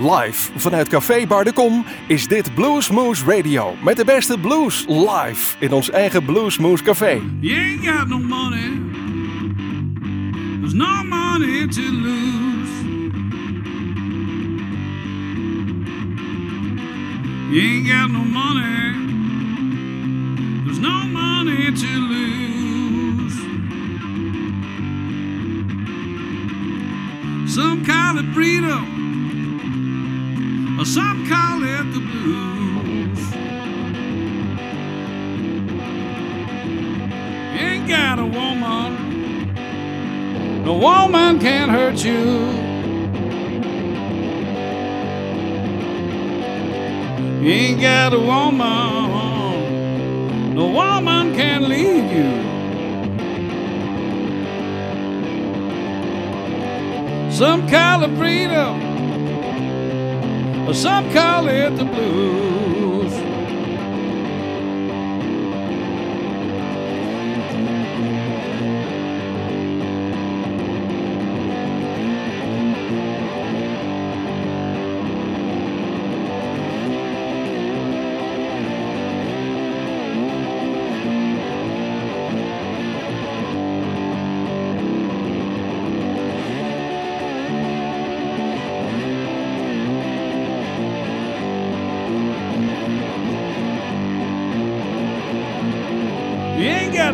Live vanuit Café Bar de Kom is dit Bluesmoose Radio. Met de beste blues live in ons eigen Bluesmoose Café. You ain't got no money. There's no money to lose. You ain't got no money. There's no money to lose. Some call it freedom. Or some call it the blues. You ain't got a woman. No woman can hurt you. You ain't got a woman. No woman can leave you. Some call it freedom. Or some call it the blues.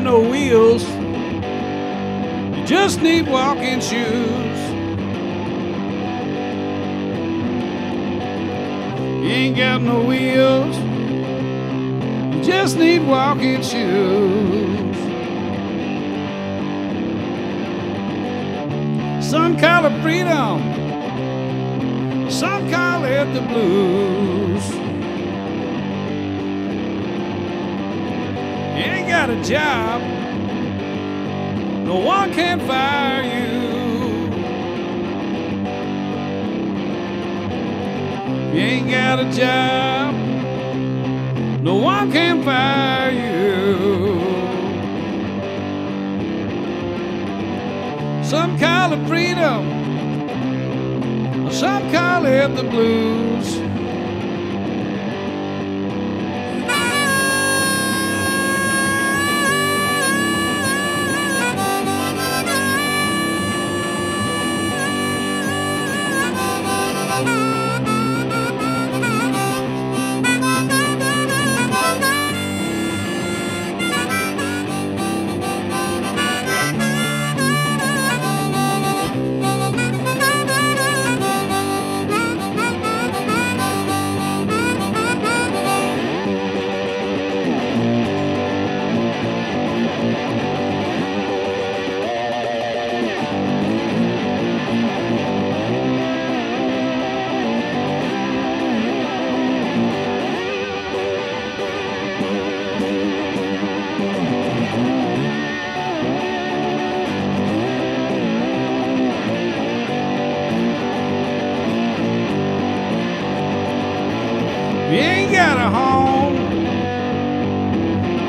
No wheels, you just need walking shoes. You ain't got no wheels, you just need walking shoes. Some call it freedom, some call it the blues. You ain't got a job, no one can fire you. You ain't got a job, no one can fire you. Some call it freedom, some call it the blues.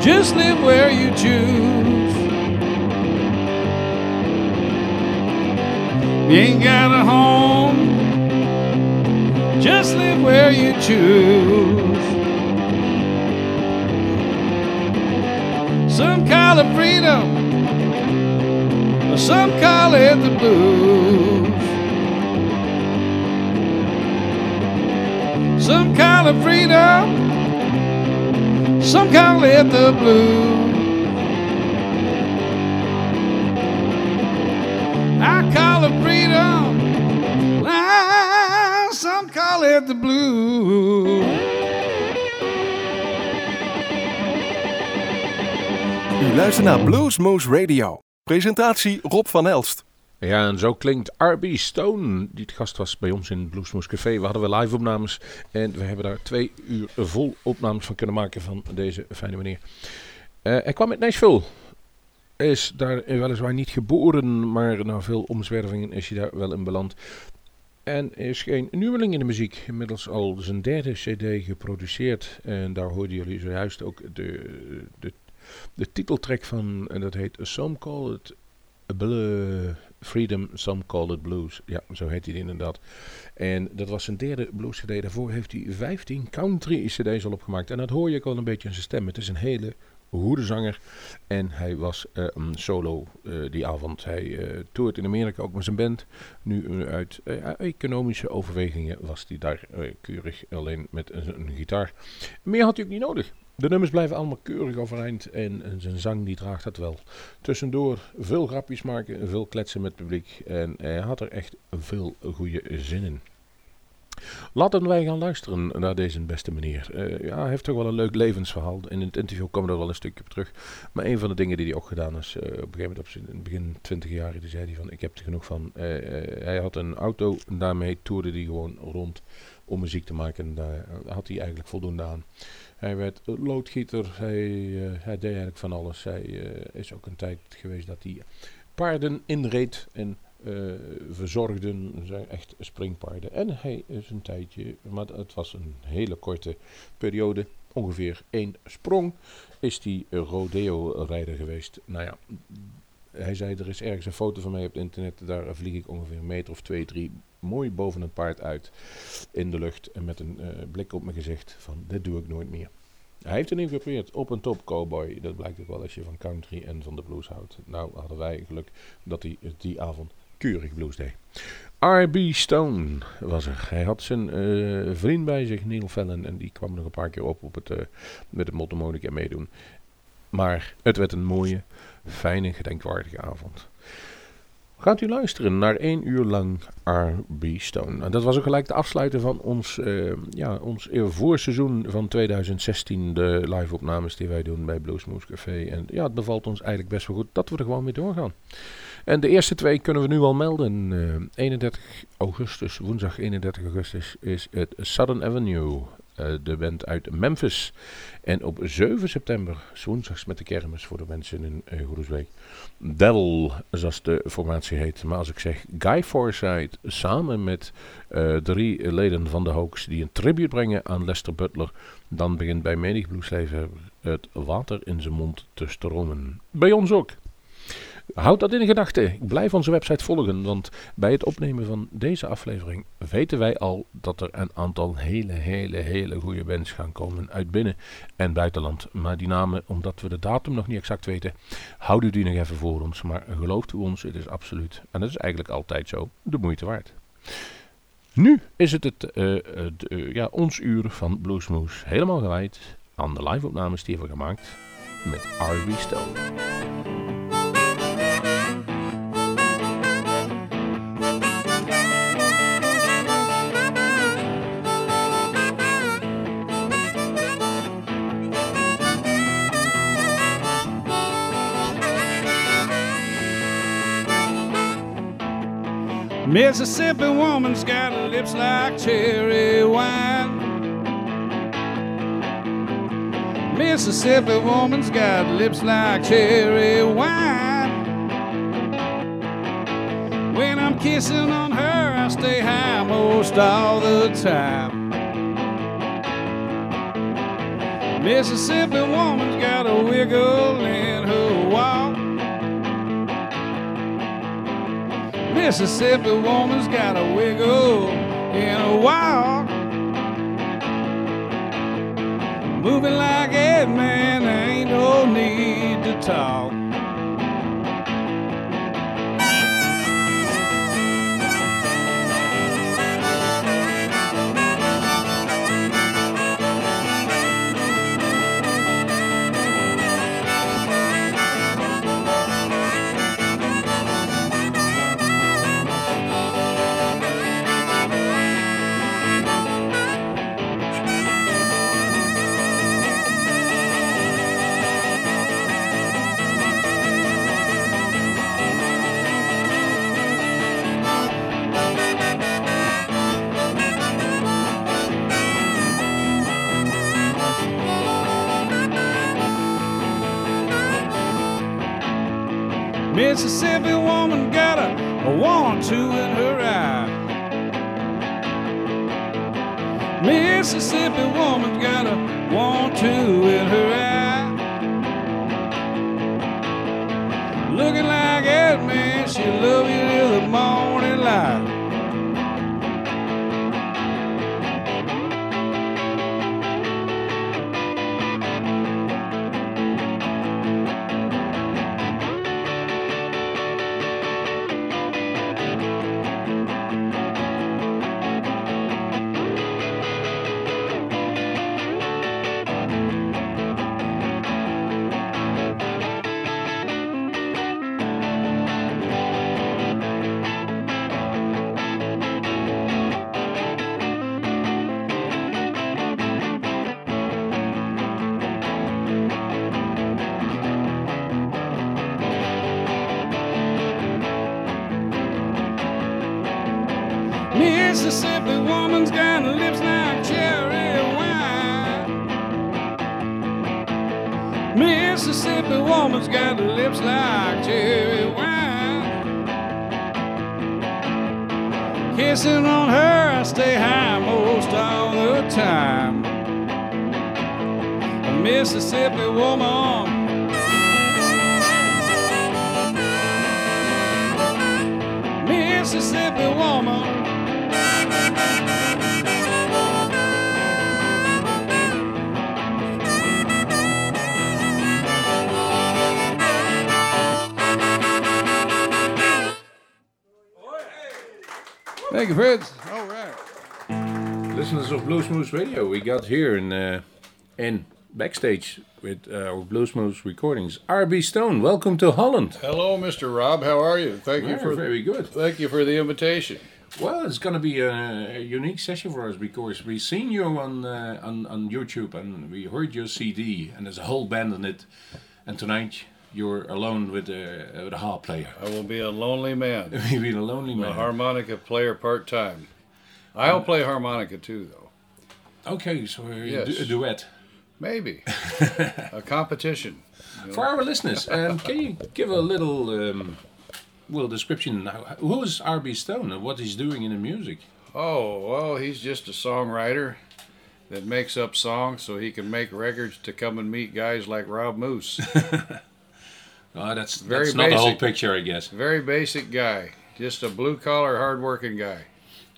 Just live where you choose. You ain't got a home. Just live where you choose. Some call it freedom, or some call it the blues. Some call it freedom. Some call it the blues. I call it freedom. Some call it the blues. U luistert naar Bluesmoose Radio. Presentatie Rob van Elst. Ja, en zo klinkt R.B. Stone, die het gast was bij ons in Bluesmoose Café. We hadden we live opnames en we hebben daar 2 uur vol opnames van kunnen maken van deze fijne meneer. Hij kwam uit Nashville. Is daar weliswaar niet geboren, maar na veel omzwervingen is hij daar wel in beland. En is geen nieuweling in de muziek. Inmiddels al zijn 3e cd geproduceerd. En daar hoorden jullie zojuist ook de titeltrack van, en dat heet A Some Call It A Blue... Freedom, Some Call It Blues. Ja, zo heet hij inderdaad. En dat was zijn derde blues cd. Daarvoor heeft hij 15 country cd's al opgemaakt. En dat hoor je ook al een beetje in zijn stem. Het is een hele goede zanger. En hij was solo die avond. Hij toert in Amerika ook met zijn band. Nu uit economische overwegingen was hij daar keurig alleen met een gitaar. Meer had hij ook niet nodig. De nummers blijven allemaal keurig overeind en zijn zang die draagt dat wel. Tussendoor veel grapjes maken, veel kletsen met het publiek en hij had er echt veel goede zin in. Laten wij gaan luisteren naar deze beste meneer. Ja, hij heeft toch wel een leuk levensverhaal. In het interview komen we er wel een stukje op terug. Maar een van de dingen die hij ook gedaan is, op een gegeven moment op zijn begin 20 jaar, die zei hij van ik heb er genoeg van. Hij had een auto en daarmee toerde hij gewoon rond om muziek te maken. En daar had hij eigenlijk voldoende aan. Hij werd loodgieter, hij deed eigenlijk van alles. Hij is ook een tijd geweest dat hij paarden inreed en verzorgden, zijn echt springpaarden. En hij is een tijdje, maar het was een hele korte periode, ongeveer 1 sprong, is die rodeo-rijder geweest. Nou ja, hij zei, er is ergens een foto van mij op het internet, daar vlieg ik ongeveer een meter of 2, 3 mooi boven een paard uit in de lucht en met een blik op mijn gezicht van dit doe ik nooit meer. Hij heeft een geprobeerd op een top cowboy. Dat blijkt ook wel als je van country en van de blues houdt. Nou hadden wij geluk dat hij die avond keurig blues deed. R.B. Stone was er. Hij had zijn vriend bij zich, Neil Fallon, en die kwam nog een paar keer op het, met het Motomonica meedoen. Maar het werd een mooie, fijne, gedenkwaardige avond. Gaat u luisteren naar 1 uur lang R.B. Stone. En dat was ook gelijk de afsluiter van ons voorseizoen van 2016. De live-opnames die wij doen bij Bluesmoose Café. En ja, het bevalt ons eigenlijk best wel goed dat we er gewoon mee doorgaan. En de eerste 2 kunnen we nu al melden. 31 augustus, woensdag 31 augustus, is het Southern Avenue. De band uit Memphis. En op 7 september, woensdags met de kermis voor de mensen in Groesbeek. Devil, zoals de formatie heet. Maar als ik zeg Guy Forsythe samen met 3 leden van de Hoax die een tribute brengen aan Lester Butler, dan begint bij menig bluesliefhebber het water in zijn mond te stromen. Bij ons ook. Houd dat in gedachten. Blijf onze website volgen, want bij het opnemen van deze aflevering weten wij al dat er een aantal hele goede bands gaan komen uit binnen- en buitenland. Maar die namen, omdat we de datum nog niet exact weten, houden die nog even voor ons. Maar gelooft u ons, het is absoluut, en dat is eigenlijk altijd zo, de moeite waard. Nu is het ons uur van Bluesmoes helemaal gewijd aan de live-opnames die we gemaakt met R.B. Stone. Mississippi woman's got lips like cherry wine. Mississippi woman's got lips like cherry wine. When I'm kissing on her, I stay high most all the time. Mississippi woman's got a wiggle in her walk. Mississippi woman's got a wiggle in her walk. Moving like that man, there ain't no need to talk. Mississippi woman got a want to in her eye. Mississippi woman got a want to in her eye. Looking like that man and she'll love you till the morning light. Mississippi woman's got lips like cherry wine. Mississippi woman's got lips like cherry wine. Kissing on her, I stay high most all the time. A Mississippi woman. Mississippi woman. Thank you, Fritz. All right. Listeners of Bluesmoose Radio, we got here in backstage with our Bluesmoose recordings. R.B. Stone, welcome to Holland. Hello, Mr. Rob. How are you? Thank you. Very good. Thank you for the invitation. Well, it's going to be a unique session for us because we've seen you on YouTube and we heard your CD and there's a whole band in it. And tonight you're alone with a harp player. I will be a lonely man. You'll be a lonely man. A harmonica player part time. I'll play harmonica too, though. Okay, so yes. a duet. Maybe a competition. You know? For our listeners, can you give a little? Description. Who is R.B. Stone and what he's doing in the music? Oh, well, he's just a songwriter that makes up songs so he can make records to come and meet guys like Rob Moose. That's not the whole picture, I guess. Very basic guy. Just a blue-collar, hard-working guy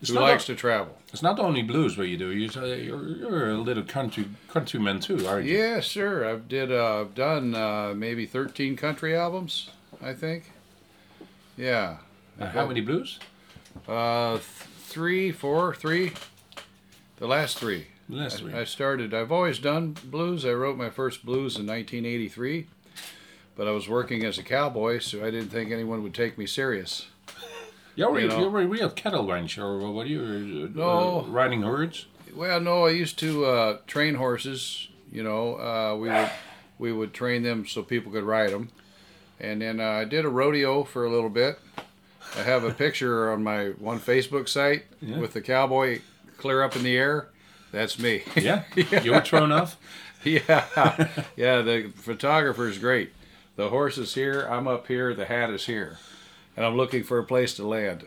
who likes to travel. It's not only blues what you do. You're a little countryman, too, aren't you? Yeah, sure. I've done maybe 13 country albums, I think. Yeah. How many blues? Three. The last three. I've always done blues. I wrote my first blues in 1983, but I was working as a cowboy, so I didn't think anyone would take me serious. You're a real cattle rancher, or what are you? No. Riding herds? Well, no, I used to train horses, we would train them so people could ride them. And then I did a rodeo for a little bit. I have a picture on my one Facebook site with the cowboy clear up in the air. That's me. Yeah? You were thrown off? Yeah. Yeah, the photographer's great. The horse is here, I'm up here, the hat is here. And I'm looking for a place to land.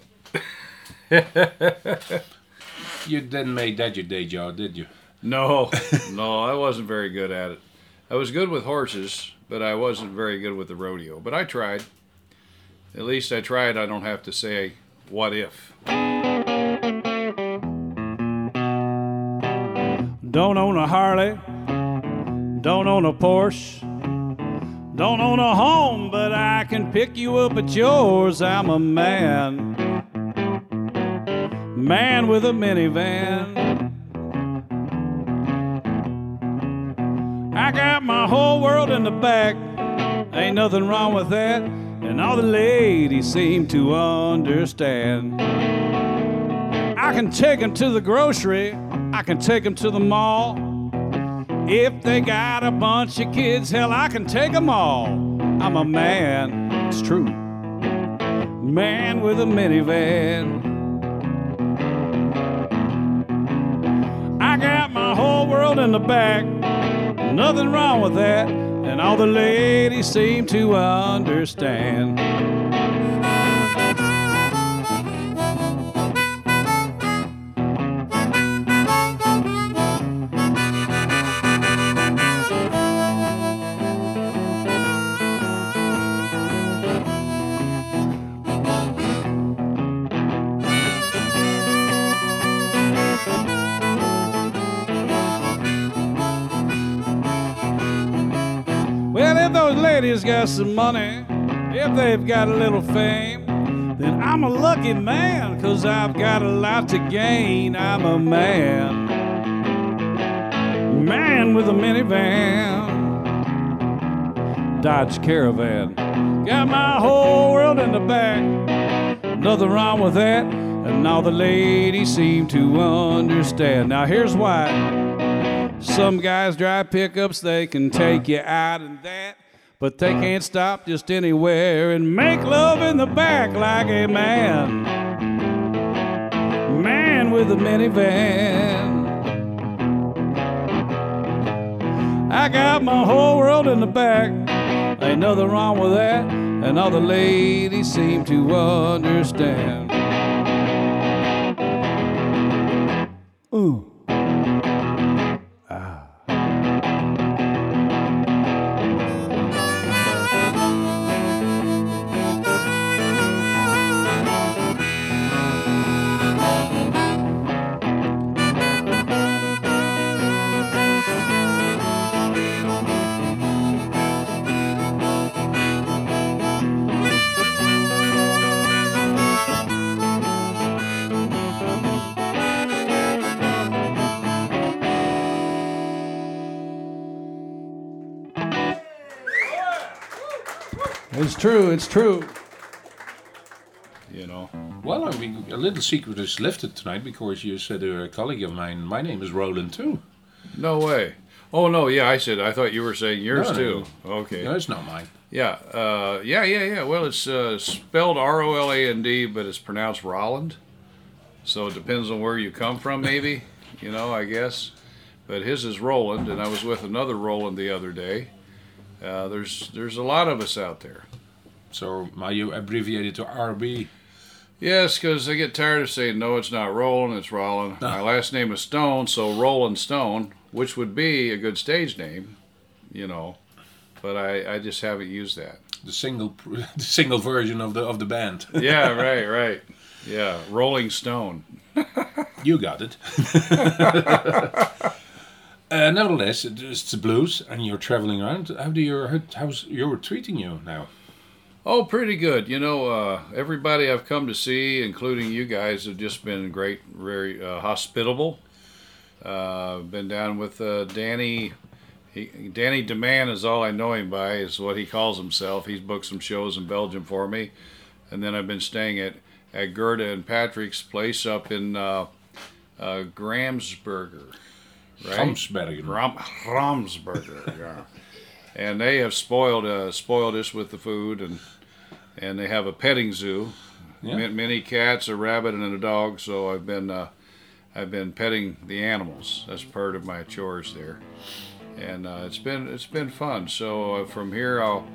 You didn't make that your day job, did you? No, I wasn't very good at it. I was good with horses, but I wasn't very good with the rodeo. But I tried. At least I tried. I don't have to say, what if? Don't own a Harley. Don't own a Porsche. Don't own a home, but I can pick you up at yours. I'm a man. Man with a minivan. I got my whole world in the back, ain't nothing wrong with that, and all the ladies seem to understand. I can take them to the grocery, I can take them to the mall. If they got a bunch of kids, hell, I can take them all. I'm a man, it's true, man with a minivan. I got my whole world in the back. Nothing wrong with that, and all the ladies seem to understand. if those ladies got some money, if they've got a little fame, then I'm a lucky man, 'cause I've got a lot to gain. I'm a man, man with a minivan, Dodge Caravan. Got my whole world in the back, nothing wrong with that, and all the ladies seem to understand. Now here's why. Some guys drive pickups, they can take you out and that, but they can't stop just anywhere and make love in the back like a man, man with a minivan. I got my whole world in the back, ain't nothing wrong with that, and all the ladies seem to understand. Ooh. It's true, it's true. You know, well, I mean, a little secret is lifted tonight because you said to a colleague of mine, my name is Roland too. No way. Oh, no, yeah, I said, I thought you were saying yours too. No. Okay. No, it's not mine. Yeah, yeah. Well, it's spelled R-O-L-A-N-D, but it's pronounced Roland. So it depends on where you come from, maybe, you know, I guess. But his is Roland, and I was with another Roland the other day. There's a lot of us out there. So you abbreviated to R.B.? Yes, because I get tired of saying, no, it's not Roland, it's Roland. No. My last name is Stone, so Roland Stone, which would be a good stage name, you know, but I just haven't used that. The single version of the band. Yeah, right. Yeah, Rolling Stone. You got it. Nevertheless, it's the blues, and you're traveling around. How's your treating you now? Oh, pretty good. You know, everybody I've come to see, including you guys, have just been great, very hospitable. Been down with Danny. Danny DeMann is all I know him by, is what he calls himself. He's booked some shows in Belgium for me, and then I've been staying at Gerda and Patrick's place up in Gramsbergen. Right? Gramsbergen, yeah. And they have spoiled us with the food, and they have a petting zoo, yeah. Many cats, a rabbit, and a dog. So I've been petting the animals. That's part of my chores there, and it's been fun. So from here I'll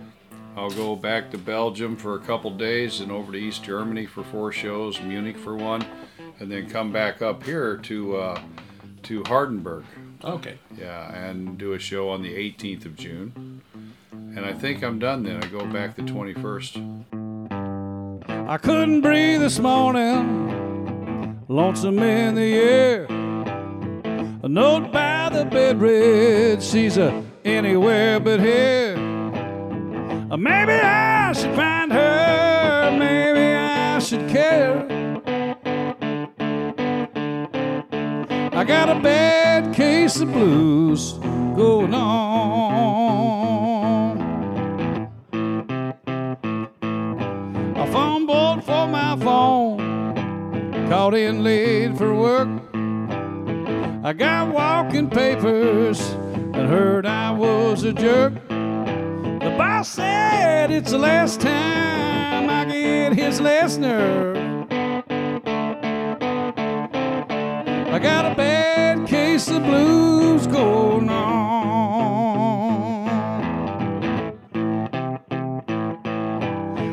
go back to Belgium for a couple days, and over to East Germany for 4 shows, Munich for 1, and then come back up here to Hardenburg. Okay. Yeah, and do a show on the 18th of June. And I think I'm done then. I go back the 21st. I couldn't breathe this morning, lonesome in the air. A note by the bed read, she's anywhere but here. Maybe I should find her, maybe I should care. I got a bad case of blues going on. A phone bolt for my phone, called in late for work. I got walking papers and heard I was a jerk. The boss said it's the last time I get his last nerve. I got a bad case of blues going on.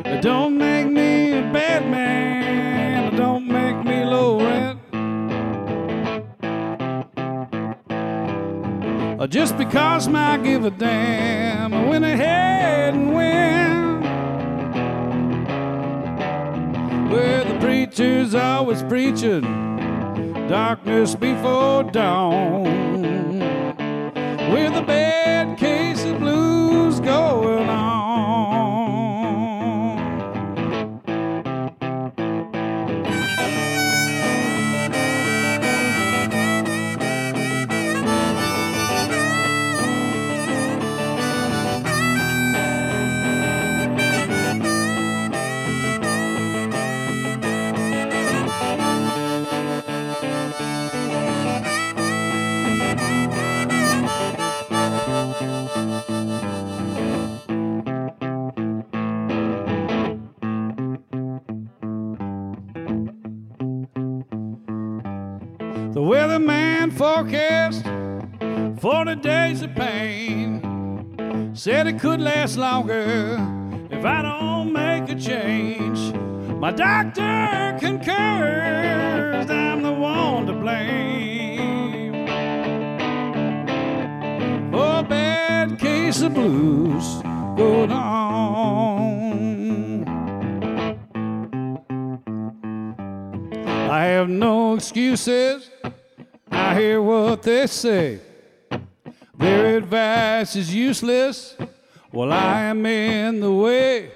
It don't make me a bad man, it don't make me low rent. Just because I give a damn, I went ahead and went where the preacher's always preaching. Darkness before dawn, with a bad case of blues going. and forecast 40 days of pain. Said it could last longer if I don't make a change. My doctor concurs, I'm the one to blame. For a bad case of blues going on, I have no excuses. I hear what they say. Their advice is useless. Well, I am in the way.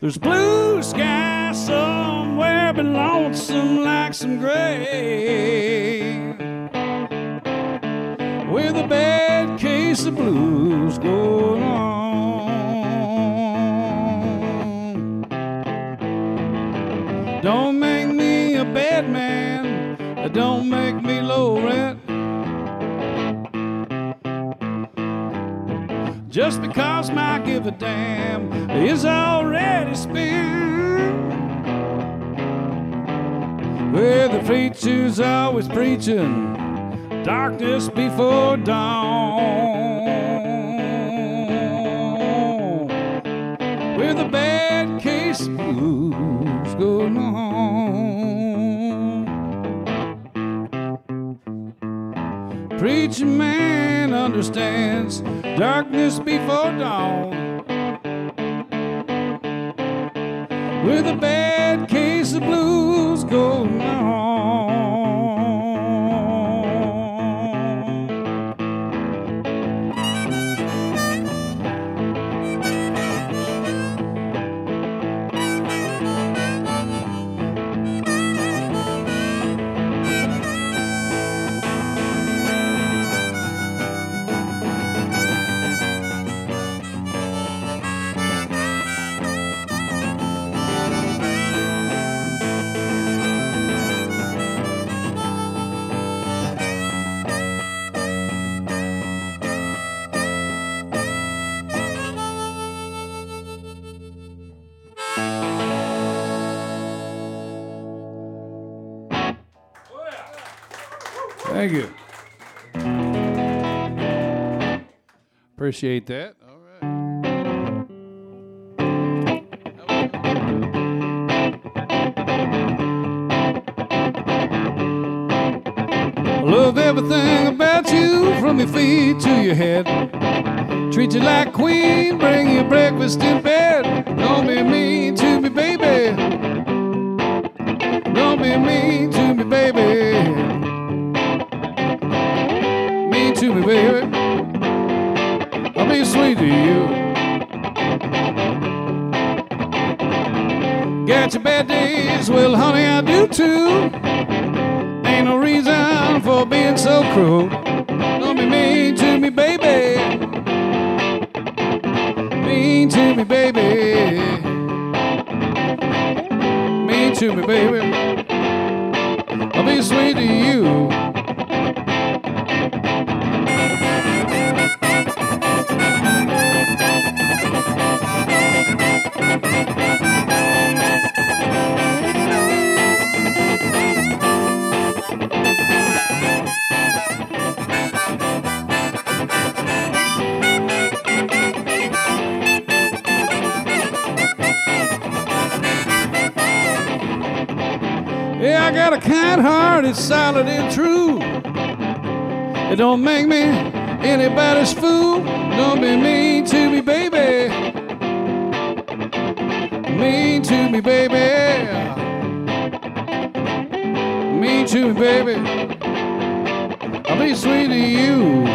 There's blue sky somewhere, but lonesome like some gray. With a bad case of blues going on. Don't make me a bad man. Don't make me low rent. Just because my give a damn is already spent. Where the preacher's always preaching darkness before dawn. With a bad case of blues going on. Preacher man understands darkness before dawn. With a bad case of blues going on. Thank you. Appreciate that. All right. I love everything about you, from your feet to your head. Treat you like queen, bring your breakfast in bed. Don't be mean to me, baby. Don't be mean to me, baby. To me, baby, I'll be sweet to you. Got your bad days, well, honey, I do too. Ain't no reason for being so cruel. Don't be mean to me, baby. Mean to me, baby. Mean to me, baby. I'll be sweet to you. Kind heart is solid and true. It don't make me anybody's fool. Don't be mean to me, baby. Mean to me, baby. Mean to me, baby. I'll be sweet to you.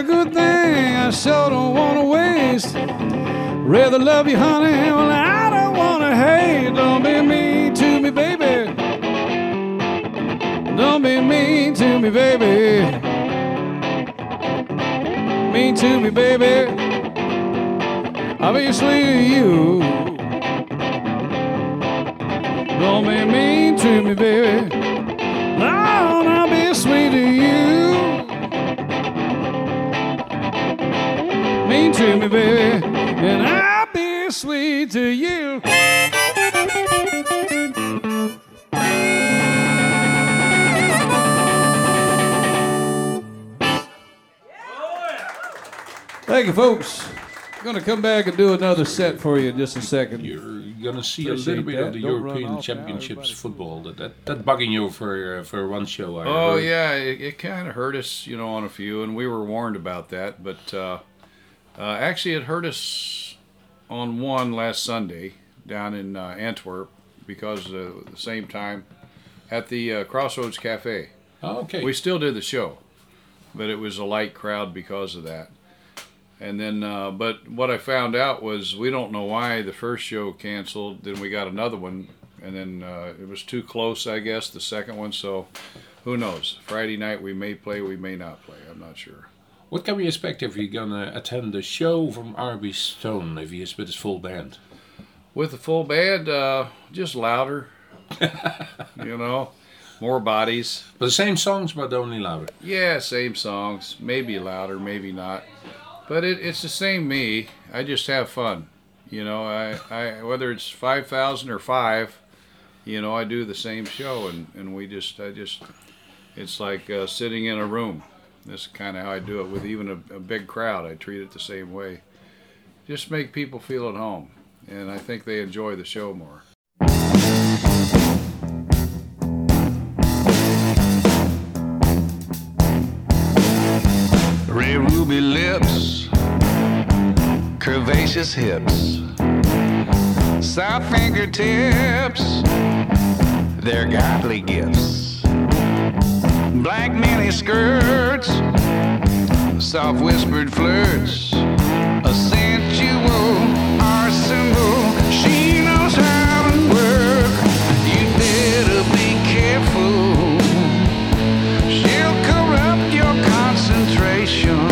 a good thing I sure don't want to waste. Rather love you, honey, well, I don't want to hate. Don't be mean to me, baby. Don't be mean to me, baby. Mean to me, baby. Obviously you. Don't be mean to me, baby. No, I'll be sweet to you. Mean to me, baby, and I'll be sweet to you. Thank you, folks. I'm going to come back and do another set for you in just a second. You're going to see appreciate a little bit that. Of the Don't European Championships now, football. That bugging you for one show. Yeah, it kind of hurt us, on a few, and we were warned about that. But actually, it hurt us on one last Sunday down in Antwerp because at the same time at the Crossroads Cafe. Oh, okay. We still did the show, but it was a light crowd because of that. And then, but what I found out was we don't know why the first show canceled. Then we got another one, and then it was too close, I guess, the second one. So, who knows? Friday night we may play, we may not play. I'm not sure. What can we expect if you're gonna attend the show from R.B. Stone if he is with his full band? With the full band, just louder, more bodies. But the same songs, but only louder. Yeah, same songs. Maybe louder, maybe not. But it's the same me. I just have fun, I whether it's 5,000 or 5, I do the same show, and I just it's like sitting in a room. That's kind of how I do it with even a big crowd. I treat it the same way. Just make people feel at home, and I think they enjoy the show more. Ray Ruby lips. Curvaceous hips, soft fingertips, their godly gifts. Black mini skirts, soft whispered flirts, a sensual arsenal. She knows how to work. You better be careful. She'll corrupt your concentration.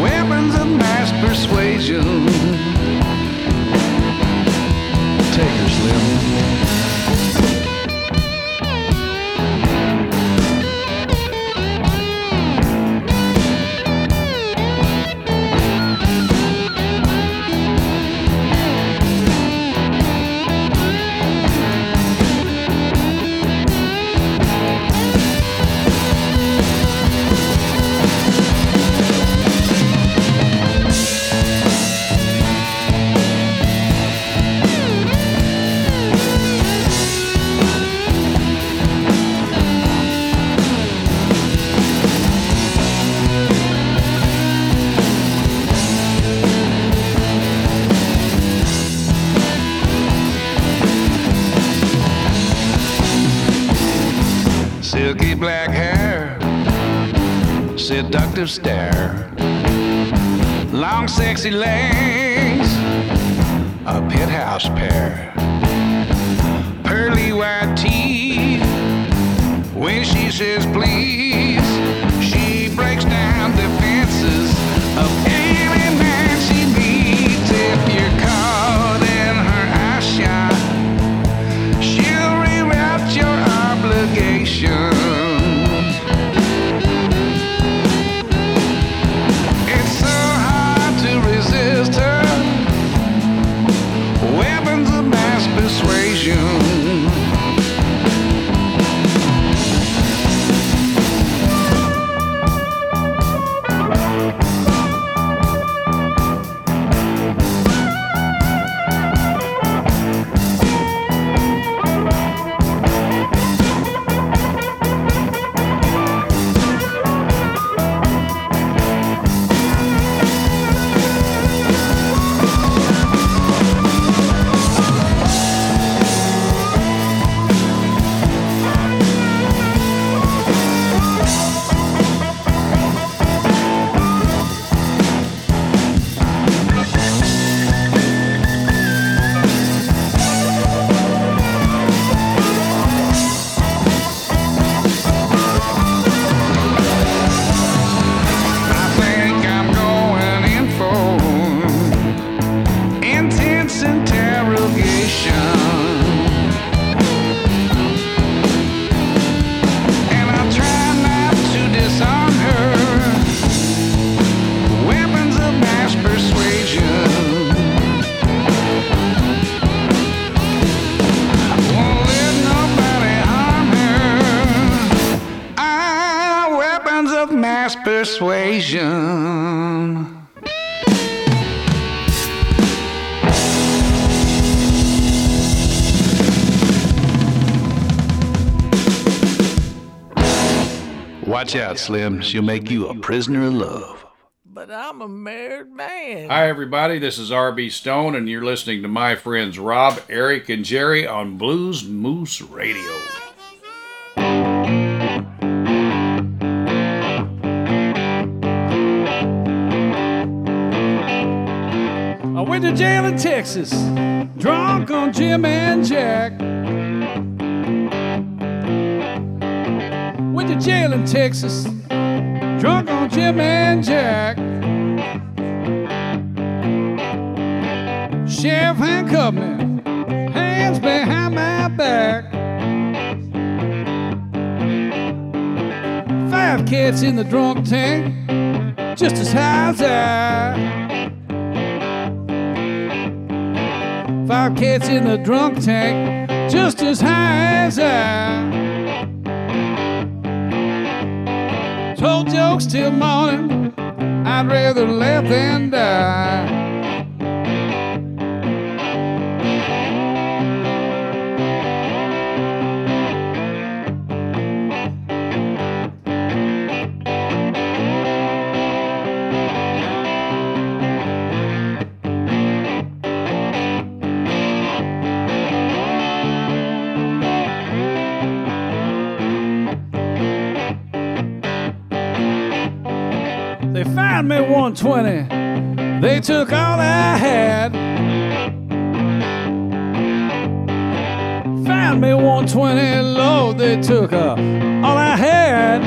Weapons of mass persuasion. Take her, seductive stare, long sexy legs, a pit house pair, pearly white teeth. When she says please, she breaks down the fences of any man she meets. If you're caught in her eye shot, she'll reroute your obligation. Persuasion. of mass persuasion. Watch out, Slim. She'll make you a prisoner of love. But I'm a married man. Hi, everybody. This is R.B. Stone, and you're listening to my friends Rob, Eric, and Jerry on Bluesmoose Radio. I went to jail in Texas, drunk on Jim and Jack. Went to jail in Texas, drunk on Jim and Jack. Sheriff handcuffed me, hands behind my back. 5 cats in the drunk tank, just as high as I. 5 cats in the drunk tank, just as high as I. Told jokes till morning, I'd rather laugh than die. They fined me 120, they took all I had. Fined me 120, Lord, they took all I had.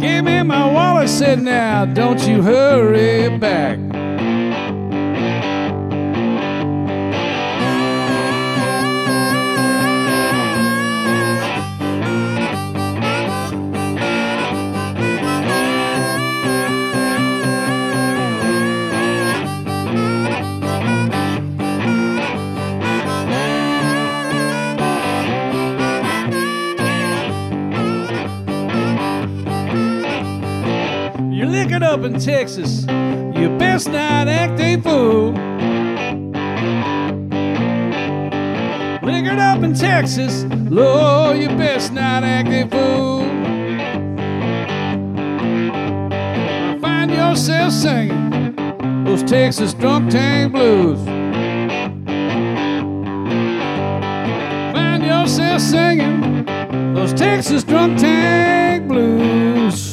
Gave me my wallet, said, now, don't you hurry back. Up in Texas, you best not act a fool. Liquored up in Texas, Lord, you best not act a fool. Find yourself singing those Texas drunk tank blues. Find yourself singing those Texas drunk tank blues.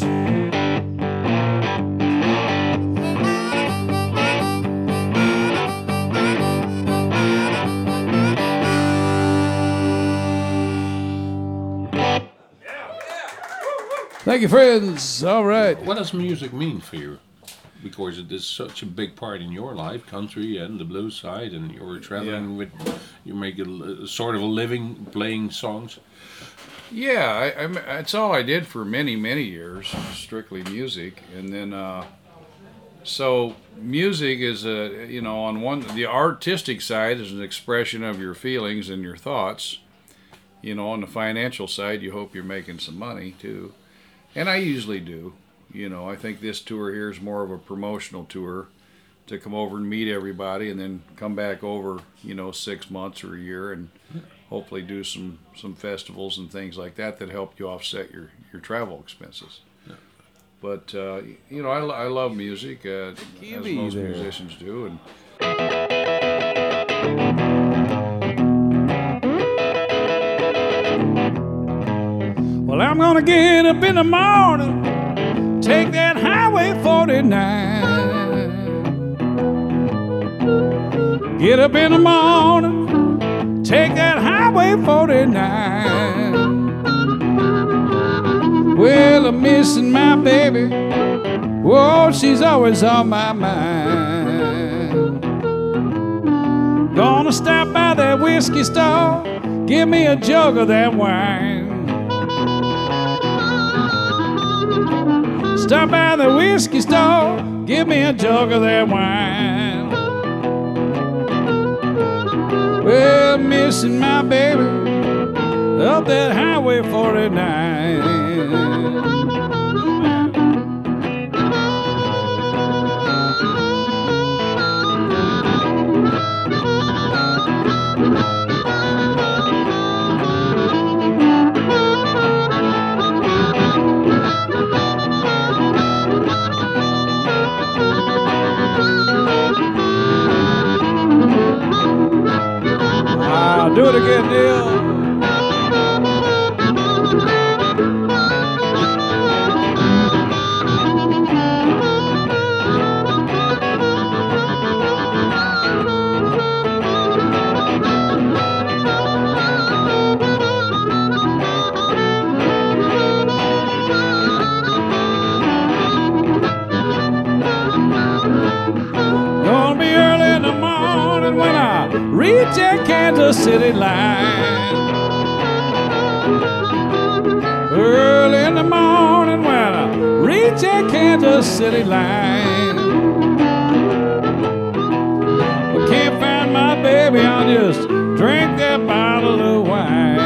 Thank you, friends. All right. What does music mean for you? Because it is such a big part in your life, country and the blues side, and you're traveling with, you make a sort of a living playing songs. Yeah, it's all I did for many, many years, strictly music. And then, so music is, on the artistic side is an expression of your feelings and your thoughts. You know, on the financial side, you hope you're making some money, too. And I usually do. You know, I think this tour here is more of a promotional tour to come over and meet everybody and then come back over, 6 months or a year and hopefully do some festivals and things like that help you offset your travel expenses. Yeah. But, I love music, as most musicians do. And well, I'm gonna get up in the morning, take that Highway 49. Get up in the morning, take that Highway 49. Well, I'm missing my baby. Whoa, she's always on my mind. Gonna stop by that whiskey store, give me a jug of that wine. Stop by the whiskey store, give me a jug of that wine. Well, missing my baby, up that Highway 49. I'll do it again, Neil. Reach your Kansas City line. Early in the morning when I reach your Kansas City line. I can't find my baby, I'll just drink that bottle of wine.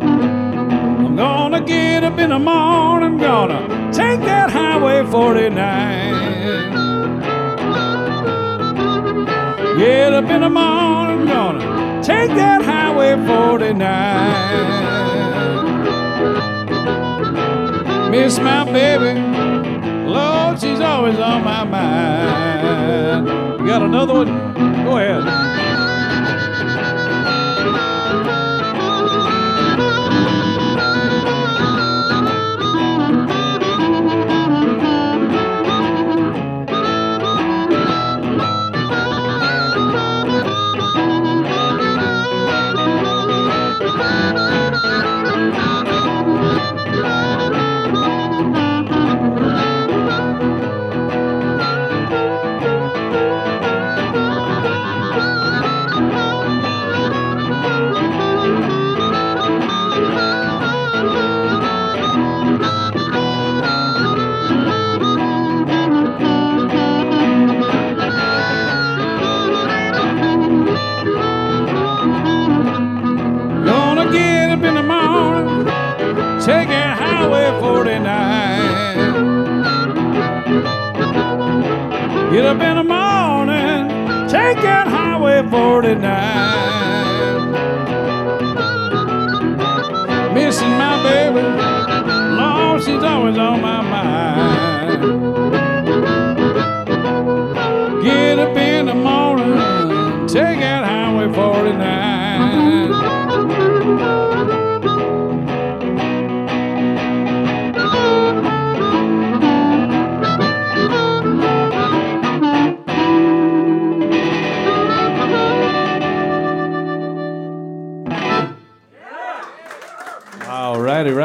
I'm gonna get up in the morning, gonna take that Highway 49. Get up in the morning, gonna take that Highway 49. Miss my baby, Lord, she's always on my mind. You got another one? Go ahead. Get up in the morning, take that Highway 49. Missing my baby, Lord, she's always on my mind. Get up in the morning, take that Highway 49.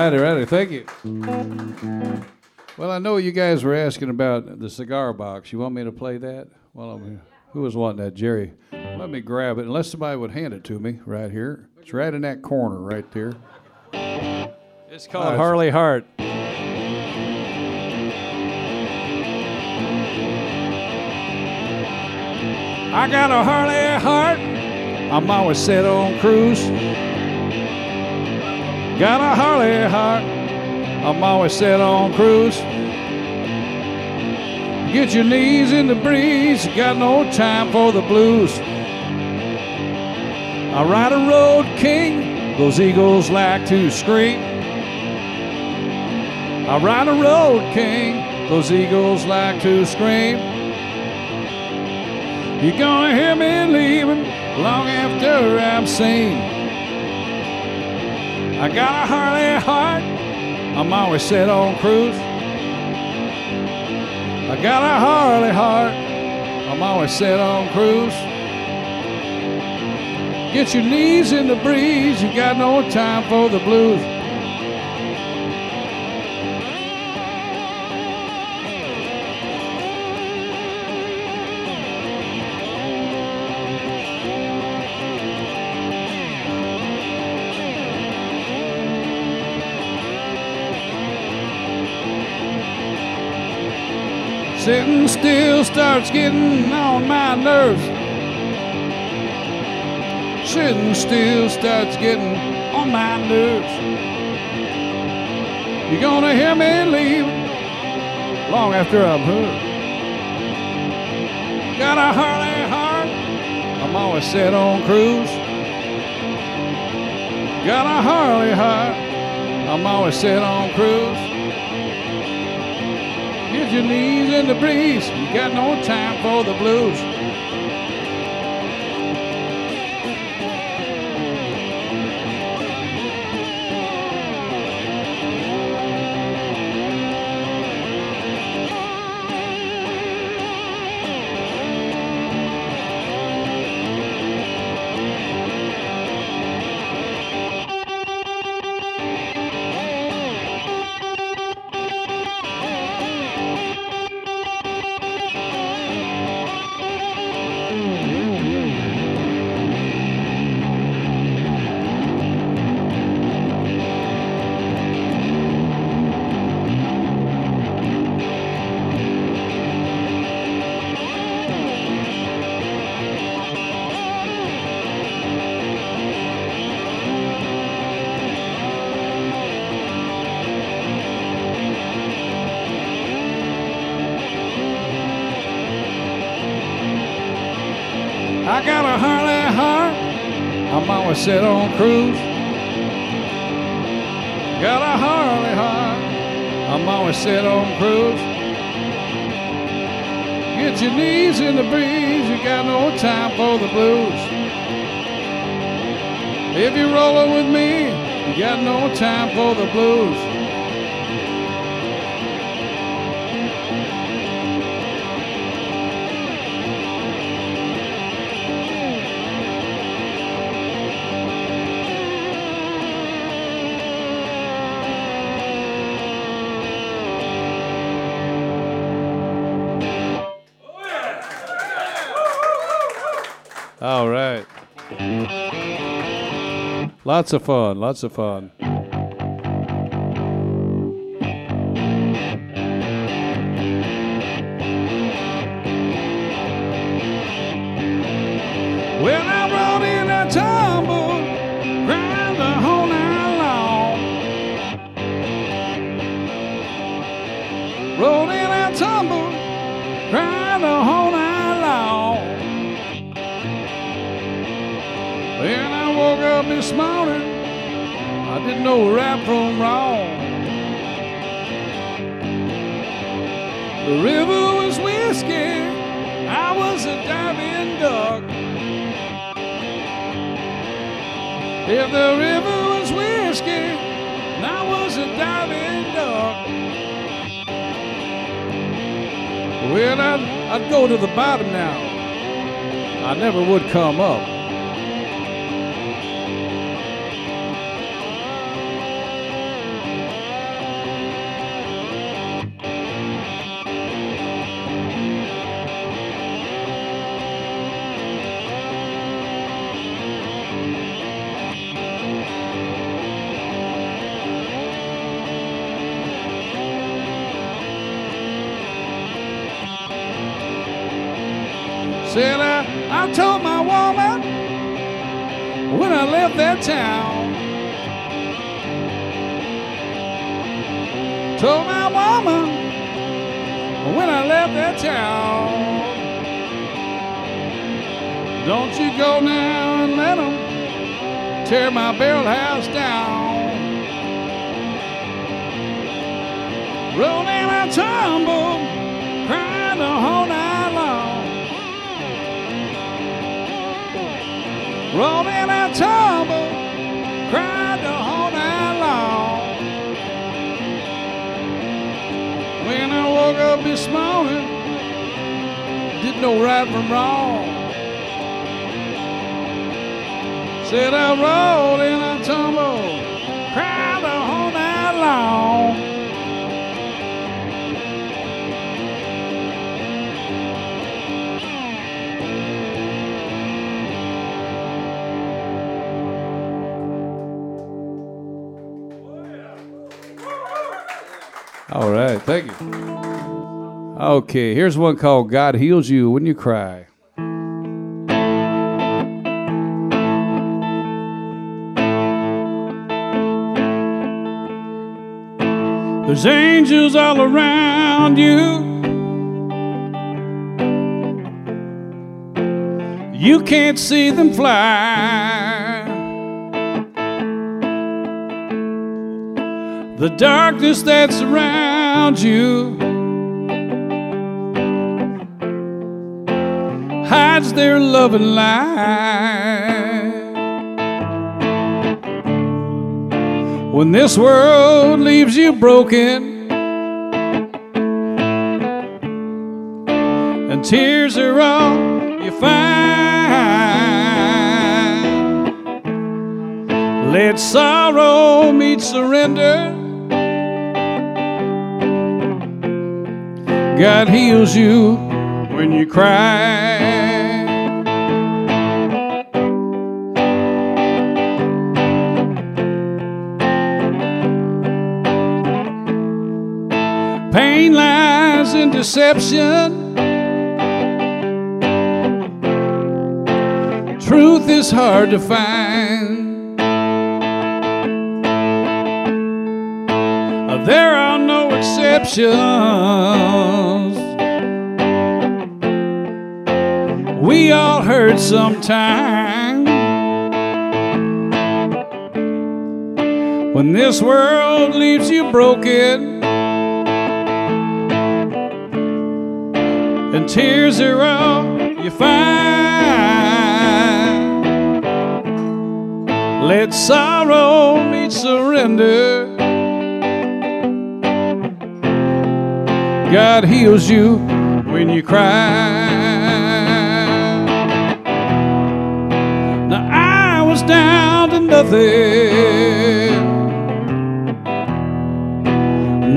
Righty. Thank you. Well, I know you guys were asking about the cigar box. You want me to play that? Well, I'm here. Who was wanting that, Jerry? Let me grab it, unless somebody would hand it to me right here. It's right in that corner right there. It's called Harley Hart. I got a Harley Hart. I'm always set on cruise. Got a Harley Hart, I'm always set on cruise. Get your knees in the breeze, got no time for the blues. I ride a road king, those eagles like to scream. I ride a road king, those eagles like to scream. You're gonna hear me leaving long after I'm seen. I got a Harley Hart, I'm always set on cruise. I got a Harley Hart, I'm always set on cruise. Get your knees in the breeze, you got no time for the blues. Sitting still starts getting on my nerves. tension still starts getting on my nerves. You're gonna hear me leave long after I'm heard. Got a Harley heart, I'm always set on cruise. Got a Harley heart, I'm always set on cruise. Get your knees in the breeze, you got no time for the blues. I got a Harley heart, I'm always set on cruise. Got a Harley heart, I'm always set on cruise. Get your knees in the breeze, you got no time for the blues. If you're rolling with me, you got no time for the blues. All right. Lots of fun, lots of fun. Well, I rode in a tumble, grind the whole night long. Rode in a tumble, grind the whole night long. When I woke up this morning, I didn't know right from wrong. The river was whiskey, I was a diving duck. If the river was whiskey, and I was a diving duck. Well, I'd go to the bottom now. I never would come up. Said I told my woman when I left that town. Told my woman when I left that town. Don't you go now and let them tear my barrel house down. Rolled in a tumble, crying the whole night. Rolled in a tumble, cried the whole night long. When I woke up this morning, didn't know right from wrong. Said I rolled in a tumble, cried the whole night long. All right, thank you. Okay, here's one called God Heals You When You Cry. There's angels all around you. You can't see them fly. The darkness that surrounds you hides their love and light. When this world leaves you broken and tears are all you find, let sorrow meet surrender. God heals you when you cry. Pain, lies, and deception. Truth is hard to find. There are no exceptions. We all hurt sometime. When this world leaves you broken and tears are all you find, let sorrow meet surrender. God heals you when you cry. Now I was down to nothing,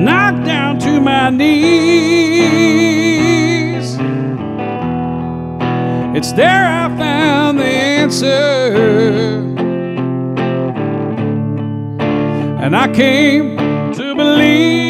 knocked down to my knees. It's there I found the answer, and I came to believe.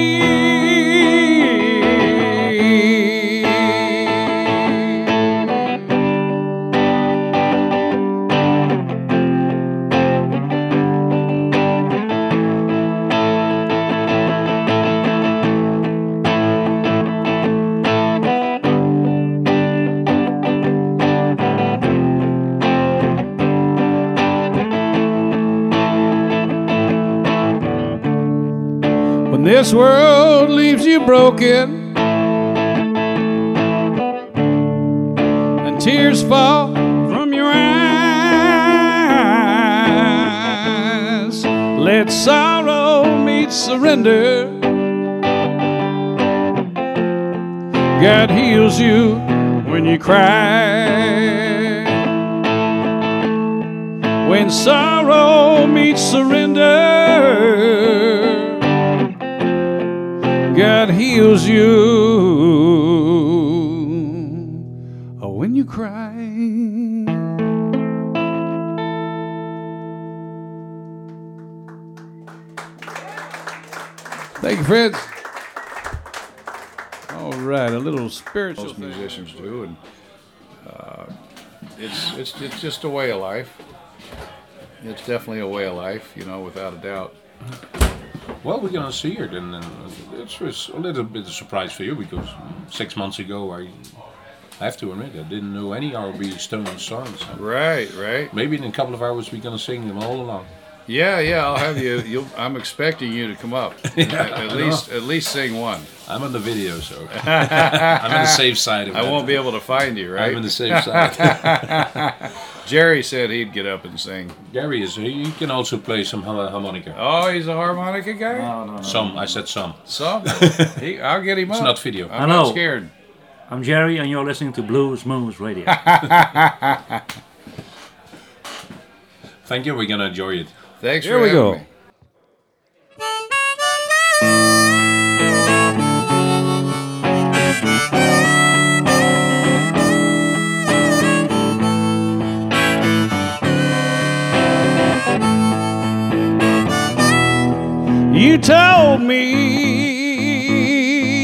This world leaves you broken and tears fall from your eyes. Let sorrow meet surrender. God heals you when you cry. When sorrow meets surrender, God heals you when you cry. Thank you, friends. All right, a little spiritual. Most musicians do, and it's just a way of life. It's definitely a way of life, you know, without a doubt. Well, we're going to see it, and it was a little bit of a surprise for you, because 6 months ago, I have to admit, I didn't know any R.B. Stone songs. Right. Maybe in a couple of hours, we're going to sing them all along. Yeah, I'll have you. I'm expecting you to come up, at least sing one. I'm on the video, so I'm on the safe side of it. I won't be able to find you, right? I'm on the safe side. Jerry said he'd get up and sing. Jerry is. He can also play some harmonica. Oh, he's a harmonica guy? No. Some. I said some. Some? I'll get him up. It's not video. I'm not scared. I'm Jerry, and you're listening to Bluesmoose Radio. Thank you. We're going to enjoy it. Thanks for having me. Here we go. You told me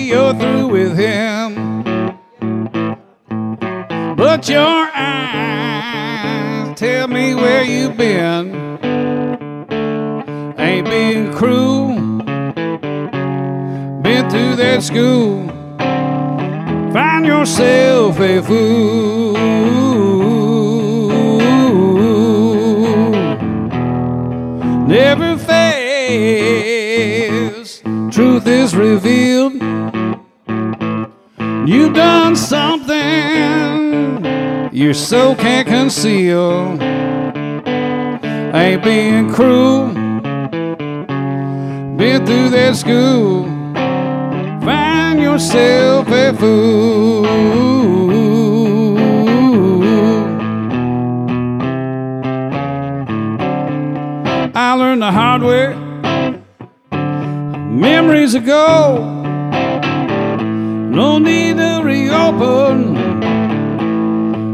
you're through with him, but your eyes tell me where you've been. Ain't being cruel, to that school, find yourself a fool. Never fails, truth is revealed. You've done something your soul can't conceal. Ain't being cruel, been through that school, find yourself a fool. I learned the hard way memories ago. No need to reopen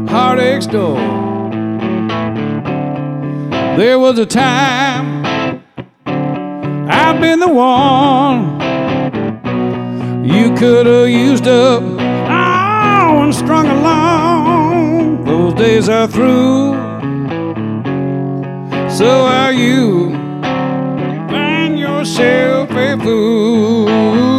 heartache's door. There was a time I've been the one you could have used up, oh, and strung along. Those days are through, so are you. Find yourself a fool.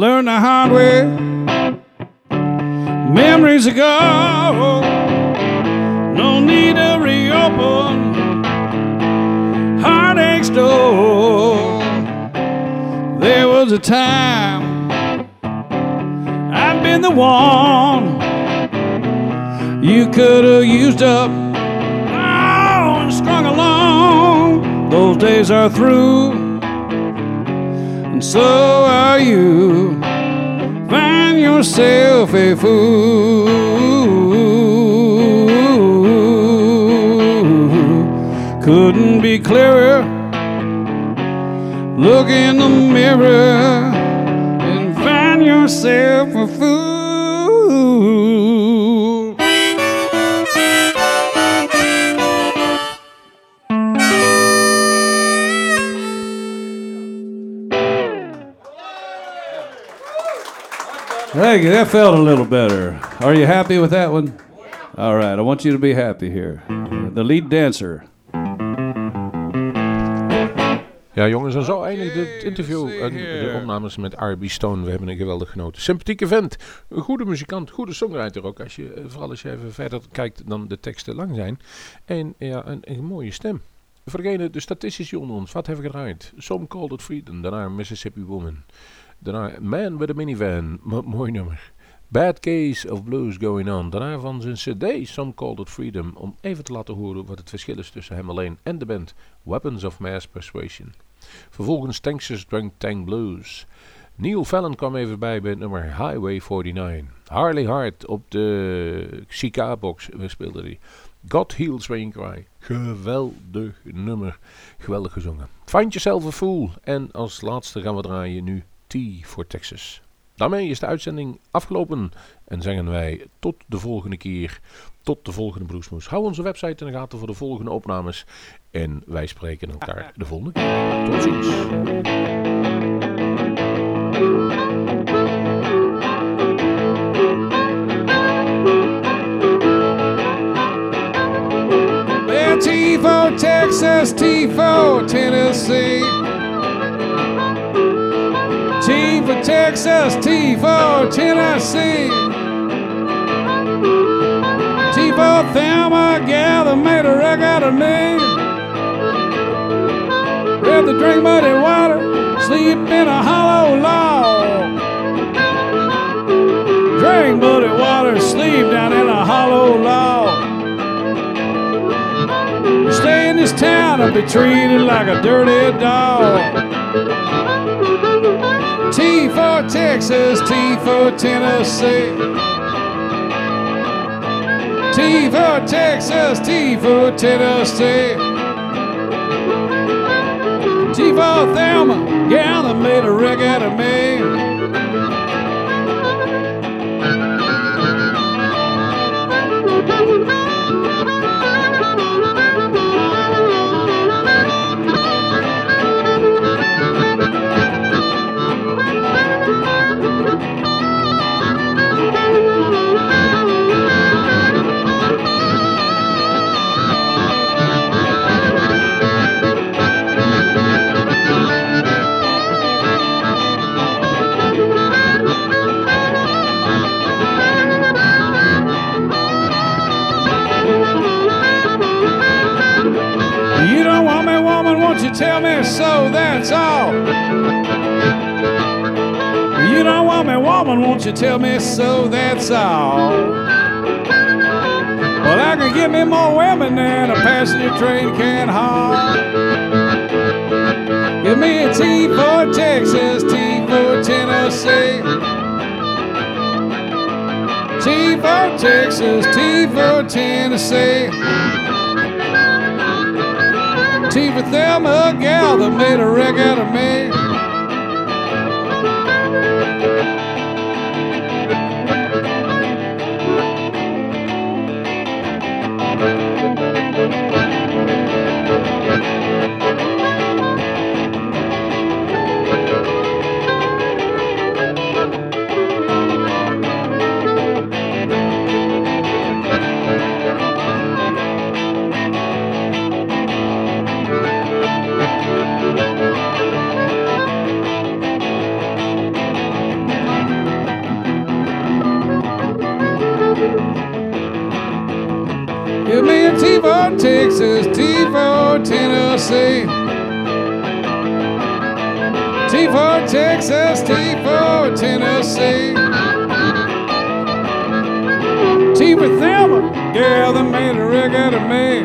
Learn the hard way, memories ago. No need to reopen heartache's door. There was a time I've been the one you could have used up, oh, and strung along. Those days are through, and so are you. Find yourself a fool. Couldn't be clearer. Look in the mirror and find yourself a fool. Thank you. That felt a little better. Are you happy with that one? Yeah. All right. I want you to be happy here. The lead dancer. Ja, jongens, en zo eindigt dit interview en de opnames met R.B. Stone. We hebben een geweldig genoten. Sympathieke vent, een goede muzikant, goede songwriter ook. Als je, vooral als je even verder kijkt dan de teksten lang zijn. En ja, een mooie stem. Voor degene, de statistici onder ons, wat hebben we gedraaid? Some Called It Freedom, daarna Mississippi Woman. Daarna Man with a Minivan, mooi nummer. Bad Case of Blues Going On. Daarna van zijn cd Some Called It Freedom. Om even te laten horen wat het verschil is tussen hem alleen en de band Weapons of Mass Persuasion. Vervolgens Texas Drunk Tank Blues. Neil Fallon kwam even bij het nummer Highway 49. Harley Hart op de Chica-box speelde hij. God Heals Rain Cry. Geweldig nummer. Geweldig gezongen. Find Yourself a Fool. En als laatste gaan we draaien nu T voor Texas. Daarmee is de uitzending afgelopen en zeggen wij tot de volgende keer, tot de volgende Bluesmoes. Hou onze website in de gaten voor de volgende opnames en wij spreken elkaar de volgende keer. Tot ziens. T for Texas, T for Tennessee. T for Texas, T for Tennessee. T for Thelma, gal that made a wreck out of me. Read the drink muddy water, sleep in a hollow log. Drink muddy water, sleep down in a hollow log. Stay in this town and be treated like a dirty dog. T for Texas, T for Tennessee. T for Texas, T for Tennessee. T for Thelma, yeah, they made a wreck out of me. Tell me so, that's all. You don't want me, woman, won't you tell me so, that's all. Well, I can give me more women than a passenger train can haul. Give me a T for Texas, T for Tennessee. T for Texas, T for Tennessee. T for Thelma, a gal that made a wreck out of me. Texas, T for Tennessee. T for Texas, T for Tennessee. T for Thelma, yeah, they made a wreck out of me.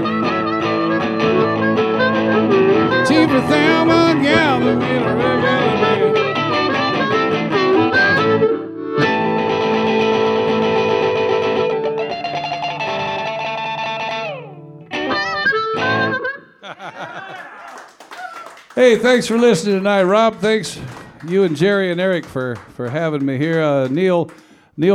T for Thelma, yeah, they made a wreck out of me. Hey, thanks for listening tonight, Rob. Thanks, you and Jerry and Eric for having me here. Neil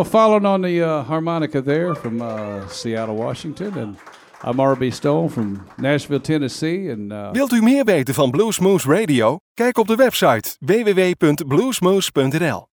Fallon on the harmonica there from Seattle, Washington. And I'm R.B. Stone from Nashville, Tennessee. And, wilt u meer weten van Bluesmoose Radio? Kijk op de website www.bluesmoose.nl.